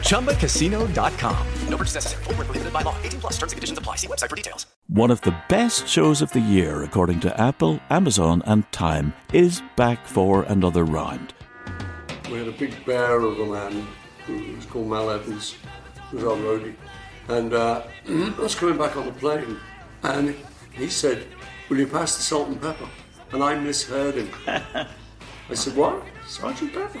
ChumbaCasino.com. No purchase necessary. Void where prohibited by law. 18 plus terms and conditions apply. See website for details. One of the best shows of the year, according to Apple, Amazon, and Time, is back for another round. We had a big bear of a man who was called Mal Evans, who was our roadie. And I was coming back on the plane, and he said, "Will you pass the salt and pepper?" And I misheard him. I said, "What? Sergeant Pepper?"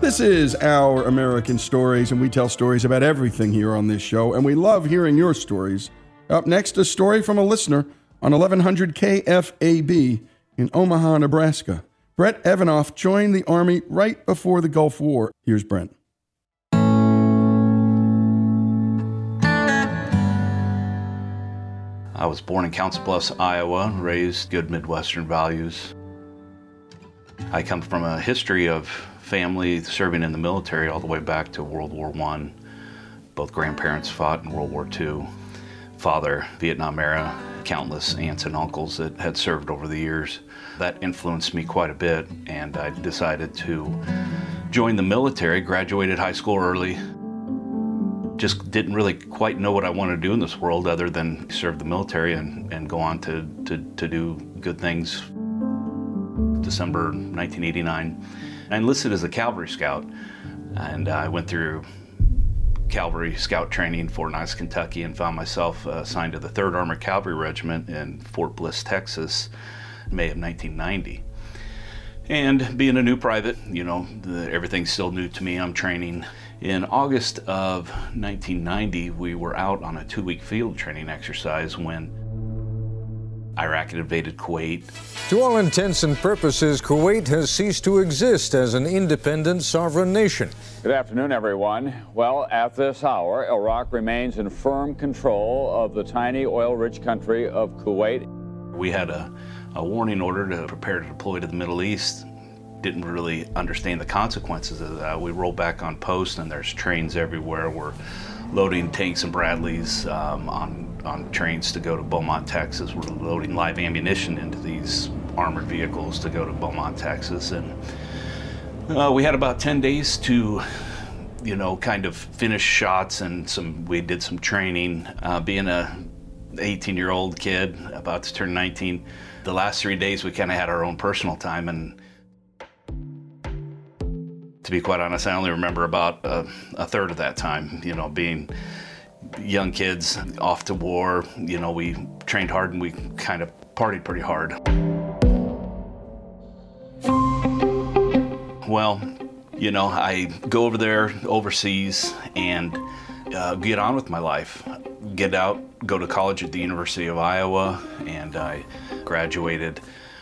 This is Our American Stories, and we tell stories about everything here on this show, and we love hearing your stories. Up next, a story from a listener on 1100 KFAB in Omaha, Nebraska. Brent Evanoff joined the Army right before the Gulf War. Here's Brent. I was born in Council Bluffs, Iowa, raised good Midwestern values. I come from a history of family serving in the military all the way back to World War I. Both grandparents fought in World War II. Father, Vietnam era, countless aunts and uncles that had served over the years. That influenced me quite a bit, and I decided to join the military, graduated high school early. Just didn't really quite know what I wanted to do in this world other than serve the military and go on to do good things. December 1989. I enlisted as a cavalry scout, and I went through cavalry scout training in Fort Knox, Kentucky, and found myself assigned to the Third Armored Cavalry Regiment in Fort Bliss, Texas, in May of 1990. And being a new private, you know, everything's still new to me, I'm training. In August of 1990, we were out on a 2-week field training exercise when Iraq had invaded Kuwait. To all intents and purposes, Kuwait has ceased to exist as an independent sovereign nation. Good afternoon, everyone. Well, at this hour, Iraq remains in firm control of the tiny oil-rich country of Kuwait. We had a warning order to prepare to deploy to the Middle East. Didn't really understand the consequences of that. We roll back on post and there's trains everywhere. We're loading tanks and Bradleys on trains to go to Beaumont, Texas. We're loading live ammunition into these armored vehicles to go to Beaumont, Texas. And we had about 10 days to, you know, kind of finish shots and we did some training. Being a 18-year-old kid, about to turn 19, the last 3 days we kind of had our own personal time. And to be quite honest, I only remember about a third of that time, you know, being young kids off to war. You know, we trained hard and we kind of partied pretty hard. Well, you know, I go over there overseas and get on with my life. Get out, go to college at the University of Iowa, and I graduated.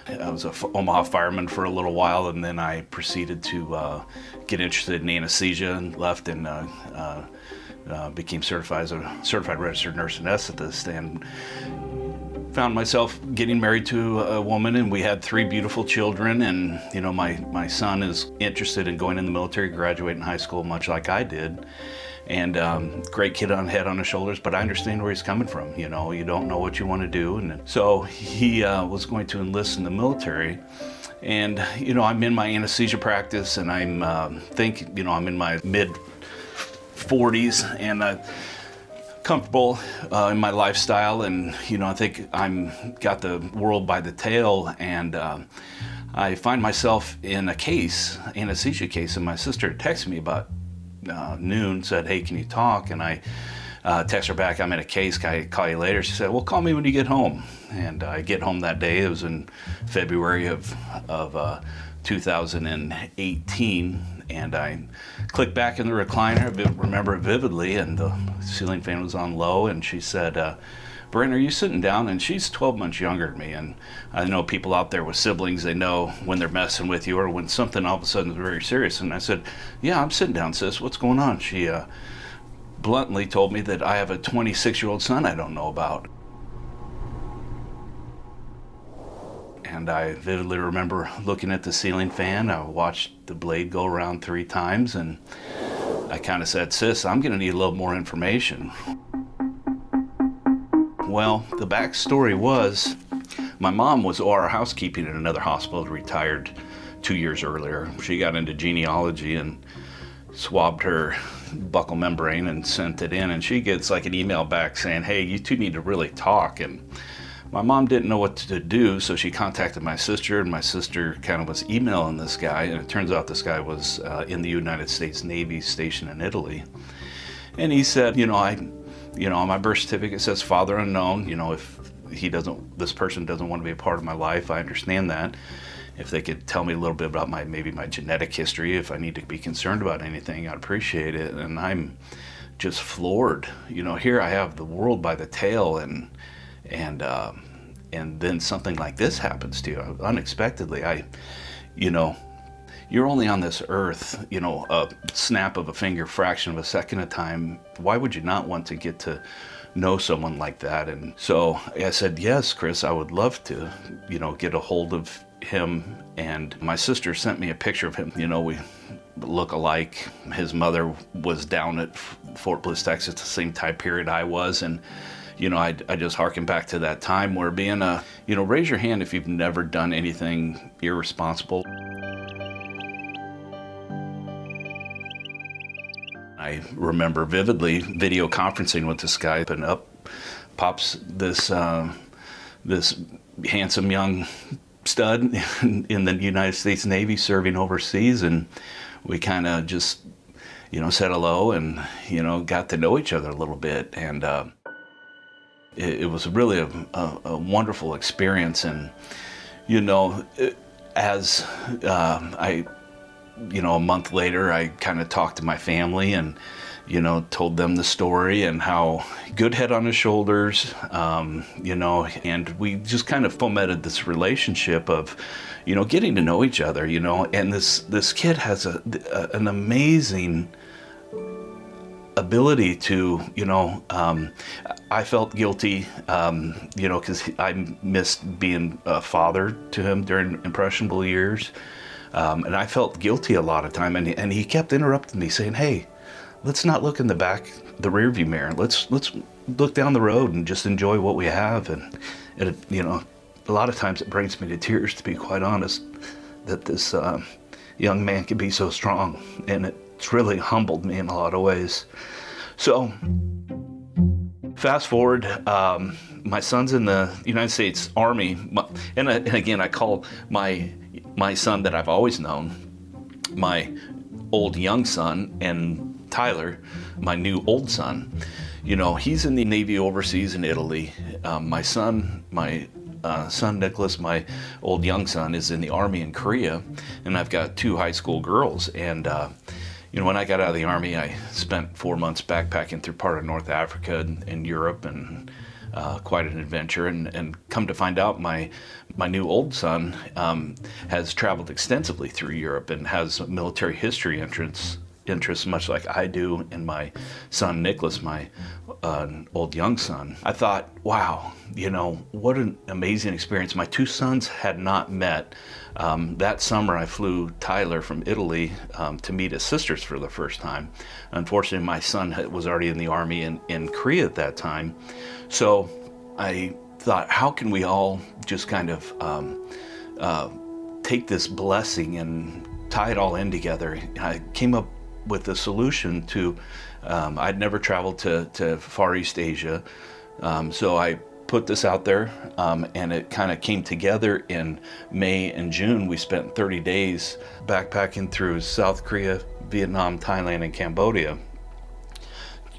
I was an Omaha fireman for a little while, and then I proceeded to get interested in anesthesia and left and became certified as a Certified Registered Nurse Anesthetist, and found myself getting married to a woman, and we had 3 beautiful children. And you know, my son is interested in going in the military, graduating high school much like I did, and great kid on head on his shoulders, but I understand where he's coming from. You know, you don't know what you want to do. And so he was going to enlist in the military. And you know, I'm in my anesthesia practice, and I'm in my mid 40s, and I'm comfortable in my lifestyle, and you know, I think I'm got the world by the tail, and I find myself in a case, anesthesia case, and my sister texted me about noon, said, "Hey, can you talk?" And I text her back, "I'm in a case, can I call you later?" She said, "Well, call me when you get home." And I get home that day. It was in February of 2018, and I clicked back in the recliner, remember it vividly, and the ceiling fan was on low, and she said, "Brent, are you sitting down?" And she's 12 months younger than me, and I know people out there with siblings, they know when they're messing with you or when something all of a sudden is very serious. And I said, "Yeah, I'm sitting down, sis, what's going on?" She bluntly told me that I have a 26-year-old son I don't know about. And I vividly remember looking at the ceiling fan. I watched the blade go around 3 times, and I kind of said, "Sis, I'm gonna need a little more information." Well, the backstory was, my mom was OR housekeeping at another hospital, retired 2 years earlier. She got into genealogy and swabbed her buccal membrane and sent it in, and she gets like an email back saying, "Hey, you two need to really talk." And my mom didn't know what to do, so she contacted my sister, and my sister kind of was emailing this guy, and it turns out this guy was in the United States Navy stationed in Italy. And he said, you know, on my birth certificate says father unknown. You know, if this person doesn't want to be a part of my life, I understand that. If they could tell me a little bit about maybe my genetic history, if I need to be concerned about anything, I'd appreciate it. And I'm just floored. You know, here I have the world by the tail, and then something like this happens to you unexpectedly. You know, you're only on this earth, you know, a snap of a finger, fraction of a second of time. Why would you not want to get to know someone like that? And so I said, "Yes, Chris, I would love to, you know, get a hold of him." And my sister sent me a picture of him. You know, we look alike. His mother was down at Fort Bliss, Texas, the same time period I was. And you know, I just harken back to that time where being a, you know, raise your hand if you've never done anything irresponsible. I remember vividly video conferencing with this guy, and up pops this handsome young stud in the United States Navy serving overseas, and we kind of just, you know, said hello and, you know, got to know each other a little bit. And it was really a wonderful experience. And, you know, as you know, a month later, I kind of talked to my family and, you know, told them the story and how good head on his shoulders, you know, and we just kind of fomented this relationship of, you know, getting to know each other, you know. And this kid has an amazing ability to, you know, I felt guilty, you know, because I missed being a father to him during impressionable years. And I felt guilty a lot of time, and he kept interrupting me saying, "Hey, let's not look in the rearview mirror. Let's look down the road and just enjoy what we have." And it, you know, a lot of times it brings me to tears, to be quite honest, that this young man could be so strong, and it's really humbled me in a lot of ways. So fast forward, my son's in the United States Army, and again, I call my son that I've always known my old young son, and Tyler, my new old son. You know, he's in the Navy overseas in Italy. My son Nicholas, my old young son, is in the Army in Korea, and I've got 2 high school girls. And you know, when I got out of the Army, I spent 4 months backpacking through part of North Africa and Europe, and quite an adventure. And come to find out, my new old son has traveled extensively through Europe and has military history interests, much like I do, and my son Nicholas, my old young son. I thought, wow, you know, what an amazing experience. My 2 sons had not met. That summer I flew Tyler from Italy to meet his sisters for the first time. Unfortunately, my son was already in the Army in Korea at that time. So I thought, how can we all just kind of take this blessing and tie it all in together? I came up with a solution to, I'd never traveled to Far East Asia, so I put this out there, and it kind of came together in May and June. We spent 30 days backpacking through South Korea, Vietnam, Thailand, and Cambodia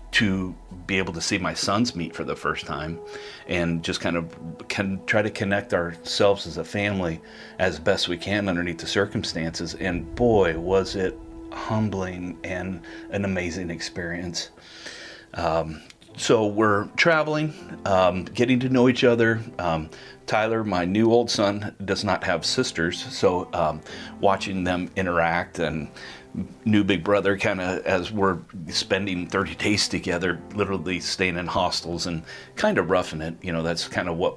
to be able to see my sons meet for the first time and just kind of try to connect ourselves as a family as best we can underneath the circumstances. And boy, was it humbling and an amazing experience. So we're traveling, getting to know each other. Tyler, my new old son, does not have sisters, so watching them interact and new big brother kind of, as we're spending 30 days together, literally staying in hostels and kind of roughing it. You know, that's kind of what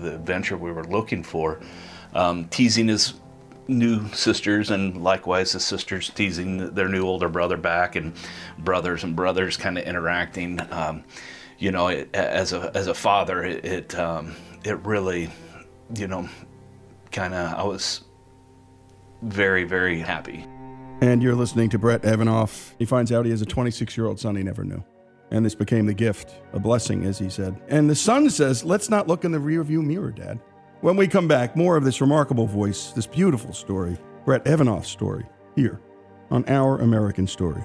the adventure we were looking for. Teasing his new sisters, and likewise the sisters teasing their new older brother back, and brothers kind of interacting. You know, as a father, it really, you know, kind of, I was very, very happy. And you're listening to Brent Evanoff. He finds out he has a 26-year-old son he never knew. And this became the gift, a blessing, as he said. And the son says, let's not look in the rearview mirror, Dad. When we come back, more of this remarkable voice, this beautiful story, Brent Evanoff's story, here on Our American Stories.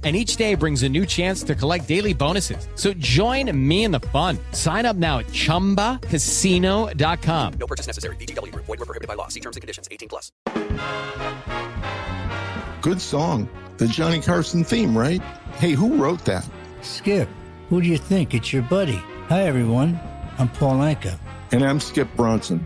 And each day brings a new chance to collect daily bonuses. So join me in the fun. Sign up now at ChumbaCasino.com. No purchase necessary. VGW. Void where prohibited by law. See terms and conditions. 18+. Good song. The Johnny Carson theme, right? Hey, who wrote that? Skip. Who do you think? It's your buddy. Hi, everyone. I'm Paul Anka. And I'm Skip Bronson.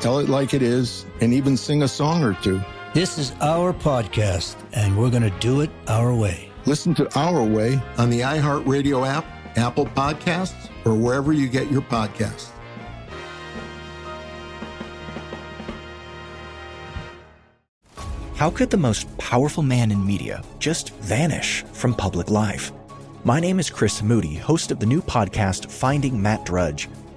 tell it like it is, and even sing a song or two. This is our podcast, and we're going to do it our way. Listen to Our Way on the iHeartRadio app, Apple Podcasts, or wherever you get your podcasts. How could the most powerful man in media just vanish from public life? My name is Chris Moody, host of the new podcast, Finding Matt Drudge.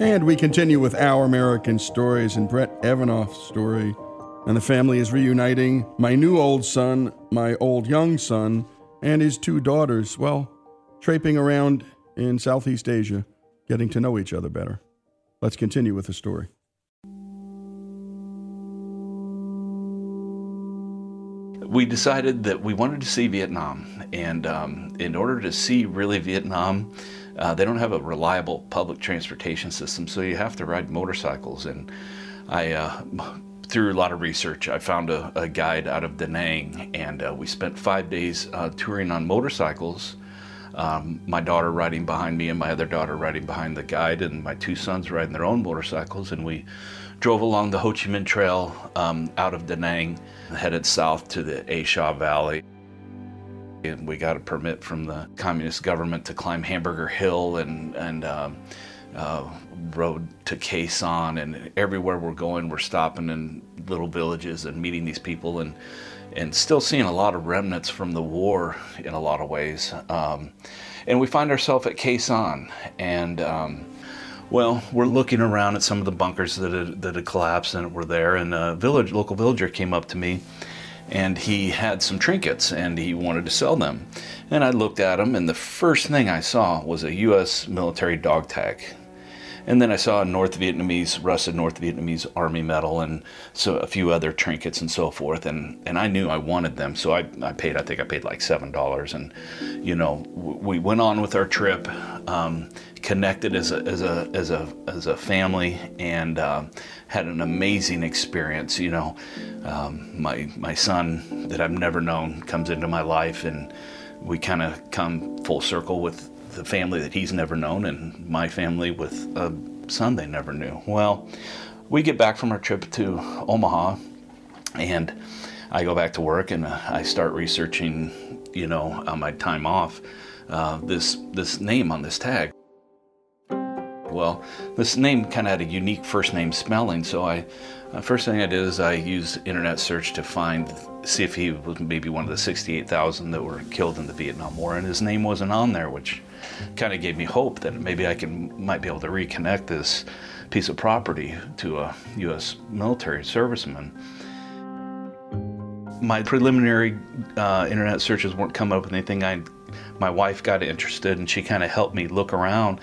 And we continue with Our American Stories and Brent Evanoff's story. And the family is reuniting. My new old son, my old young son, and his two daughters, well, traipsing around in Southeast Asia, getting to know each other better. Let's continue with the story. We decided that we wanted to see Vietnam. And in order to see really Vietnam, they don't have a reliable public transportation system, so you have to ride motorcycles. And I through a lot of research, I found a guide out of Da Nang, and we spent 5 days touring on motorcycles. My daughter riding behind me and my other daughter riding behind the guide, and my two sons riding their own motorcycles. And we drove along the Ho Chi Minh Trail out of Da Nang, headed south to the A Shau Valley. And we got a permit from the communist government to climb Hamburger Hill and rode to Khe Sanh. And everywhere we're going, we're stopping in little villages and meeting these people. And still seeing a lot of remnants from the war in a lot of ways. And we find ourselves at Khe Sanh, and well, we're looking around at some of the bunkers that had collapsed and were there, and a local villager came up to me, and he had some trinkets and he wanted to sell them. And I looked at him, and the first thing I saw was a U.S. military dog tag. And then I saw a rusted North Vietnamese Army medal, and so a few other trinkets and so forth. And I knew I wanted them, so I think I paid like $7. And, you know, we went on with our trip, connected as a family, and had an amazing experience. You know, my son that I've never known comes into my life, and we kind of come full circle with the family that he's never known, and my family with a son they never knew. Well, we get back from our trip to Omaha, and I go back to work, and I start researching, you know, on my time off, this name on this tag. Well, this name kind of had a unique first name spelling, so first thing I did is I used internet search to see if he was maybe one of the 68,000 that were killed in the Vietnam War, and his name wasn't on there, which kind of gave me hope that maybe I might be able to reconnect this piece of property to a U.S. military serviceman. My preliminary internet searches weren't coming up with anything. My wife got interested, and she kind of helped me look around.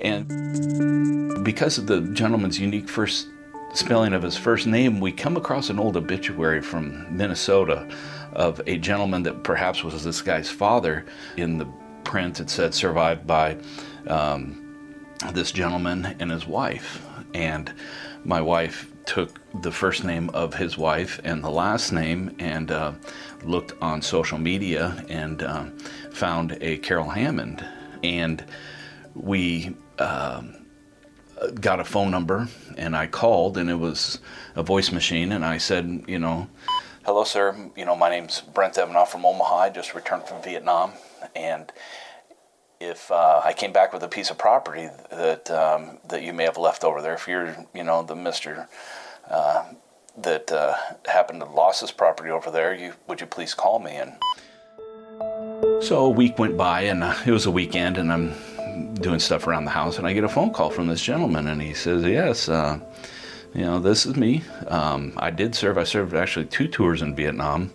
And because of the gentleman's unique first spelling of his first name, we come across an old obituary from Minnesota of a gentleman that perhaps was this guy's father. In the print, it said survived by this gentleman and his wife. And my wife took the first name of his wife and the last name, and looked on social media, and found a Carol Hammond. And we got a phone number, and I called, and it was a voice machine, and I said, you know, hello, sir, you know, my name's Brent Evanoff from Omaha. I just returned from Vietnam, and if I came back with a piece of property that you may have left over there, if you're, you know, the mister that happened to lost his property over there, would you please call me? And so a week went by, and it was a weekend, and I'm doing stuff around the house, and I get a phone call from this gentleman, and he says, yes, you know, this is me. I served actually 2 tours in Vietnam.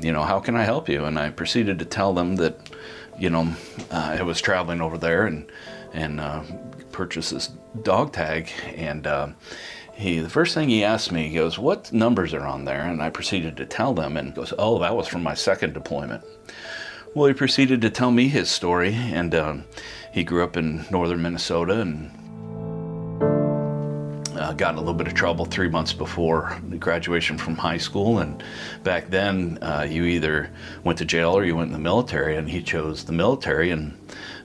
You know, how can I help you? And I proceeded to tell them that, you know, I was traveling over there and purchased this dog tag. And the first thing he asked me, he goes, what numbers are on there? And I proceeded to tell them, and he goes, oh, that was from my second deployment. Well, he proceeded to tell me his story, and he grew up in northern Minnesota, and got in a little bit of trouble 3 months before graduation from high school. And back then, you either went to jail or you went in the military, and he chose the military, and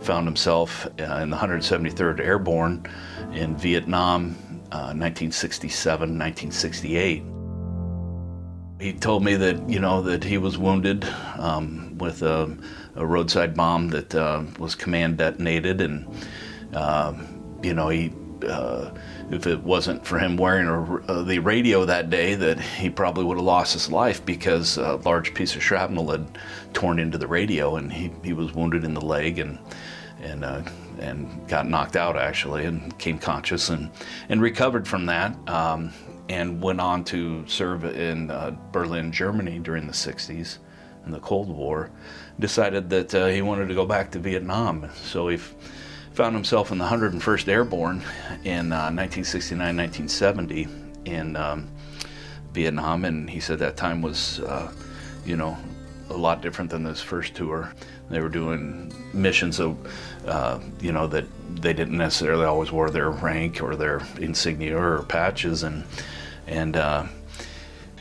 found himself in the 173rd Airborne in Vietnam, 1967, 1968. He told me that, you know, that he was wounded with a roadside bomb that was command detonated, and you know, he if it wasn't for him wearing the radio that day, that he probably would have lost his life, because a large piece of shrapnel had torn into the radio, and he was wounded in the leg, and got knocked out actually, and came conscious and recovered from that. And went on to serve in Berlin, Germany during the 60s in the Cold War. Decided that he wanted to go back to Vietnam. So he found himself in the 101st Airborne in 1969, 1970 in Vietnam. And he said that time was, you know, a lot different than this first tour. They were doing missions of, you know, that they didn't necessarily always wear their rank or their insignia or patches. And And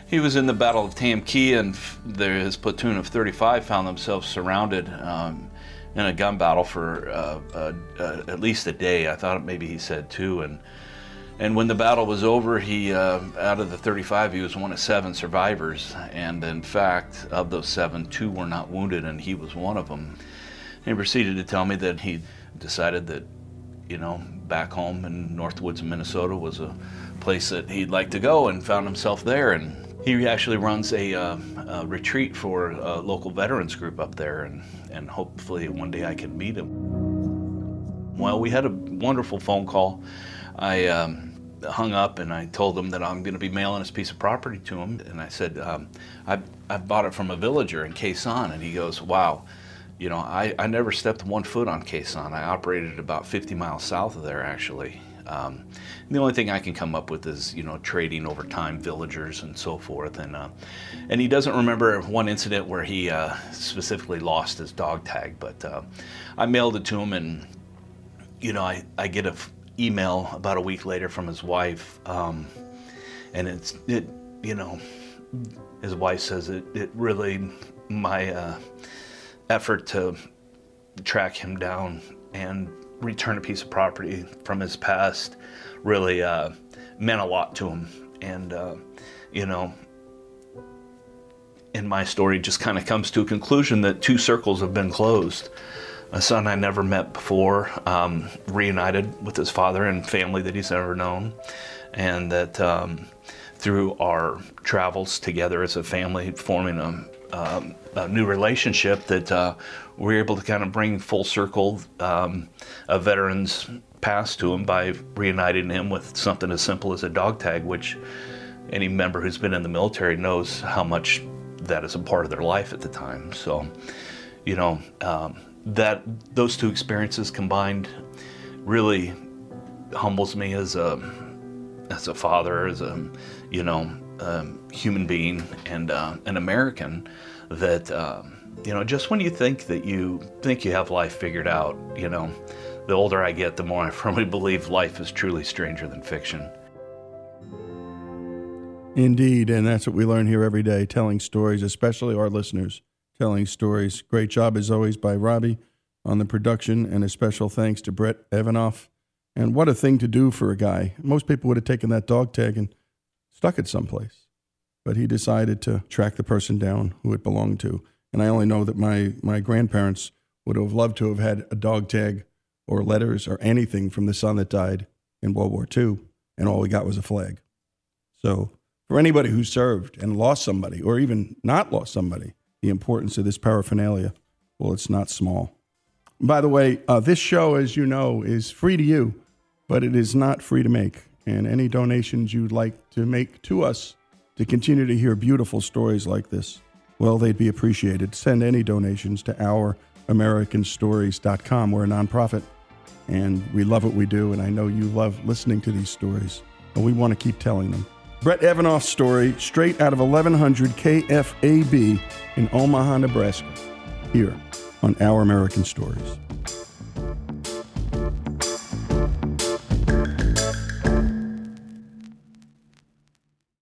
he was in the Battle of Tam Kỳ, and his platoon of 35 found themselves surrounded in a gun battle for at least a day. I thought maybe he said 2. And when the battle was over, he, out of the 35, he was one of 7 survivors. And in fact, of those 7, 2 were not wounded, and he was one of them. He proceeded to tell me that he decided that, you know, back home in Northwoods, Minnesota was a place that he'd like to go, and found himself there. And he actually runs a retreat for a local veterans group up there, and hopefully one day I can meet him. Well, we had a wonderful phone call. I hung up and I told him that I'm going to be mailing this piece of property to him. And I said, I bought it from a villager in Khe Sanh. And he goes, wow, you know, I never stepped one foot on Khe Sanh. I operated about 50 miles south of there, actually. The only thing I can come up with is, you know, trading over time, villagers and so forth. And he doesn't remember one incident where he specifically lost his dog tag. But I mailed it to him, and, you know, I get a email about a week later from his wife, and it you know, his wife says it really, my effort to track him down and return a piece of property from his past really meant a lot to him. And you know, in my story just kind of comes to a conclusion that 2 circles have been closed. A son I never met before, reunited with his father and family that he's never known. And that through our travels together as a family, forming a new relationship, that we're able to kind of bring full circle a veteran's past to him by reuniting him with something as simple as a dog tag, which any member who's been in the military knows how much that is a part of their life at the time. So, you know, that those 2 experiences combined really humbles me as a father, as a, you know, human being, and an American. That you know, just when you think that you have life figured out, you know, the older I get, the more I firmly believe life is truly stranger than fiction. Indeed, and that's what we learn here every day, telling stories, especially our listeners. Telling stories. Great job, as always, by Robbie on the production, and a special thanks to Brent Evanoff. And what a thing to do for a guy. Most people would have taken that dog tag and stuck it someplace. But he decided to track the person down who it belonged to. And I only know that my grandparents would have loved to have had a dog tag or letters or anything from the son that died in World War II, and all we got was a flag. So for anybody who served and lost somebody, or even not lost somebody, the importance of this paraphernalia, well, it's not small. By the way, this show, as you know, is free to you, but it is not free to make. And any donations you'd like to make to us to continue to hear beautiful stories like this, well, they'd be appreciated. Send any donations to ouramericanstories.com. We're a nonprofit, and we love what we do, and I know you love listening to these stories, but we want to keep telling them. Brent Evanoff's story, straight out of 1100 KFAB in Omaha, Nebraska, here on Our American Stories.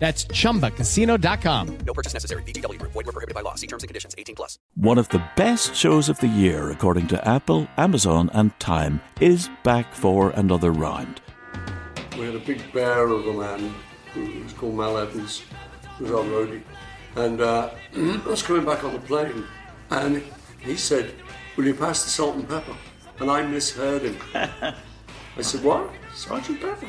That's ChumbaCasino.com. No purchase necessary. VGW Group. Void where prohibited by law. See terms and conditions. 18+. One of the best shows of the year, according to Apple, Amazon, and Time, is back for another round. We had a big bear of a man who was called Mal Evans, who was on roadie, and I was coming back on the plane, and he said, "Will you pass the salt and pepper?" And I misheard him. I said, "What? Sergeant Pepper?"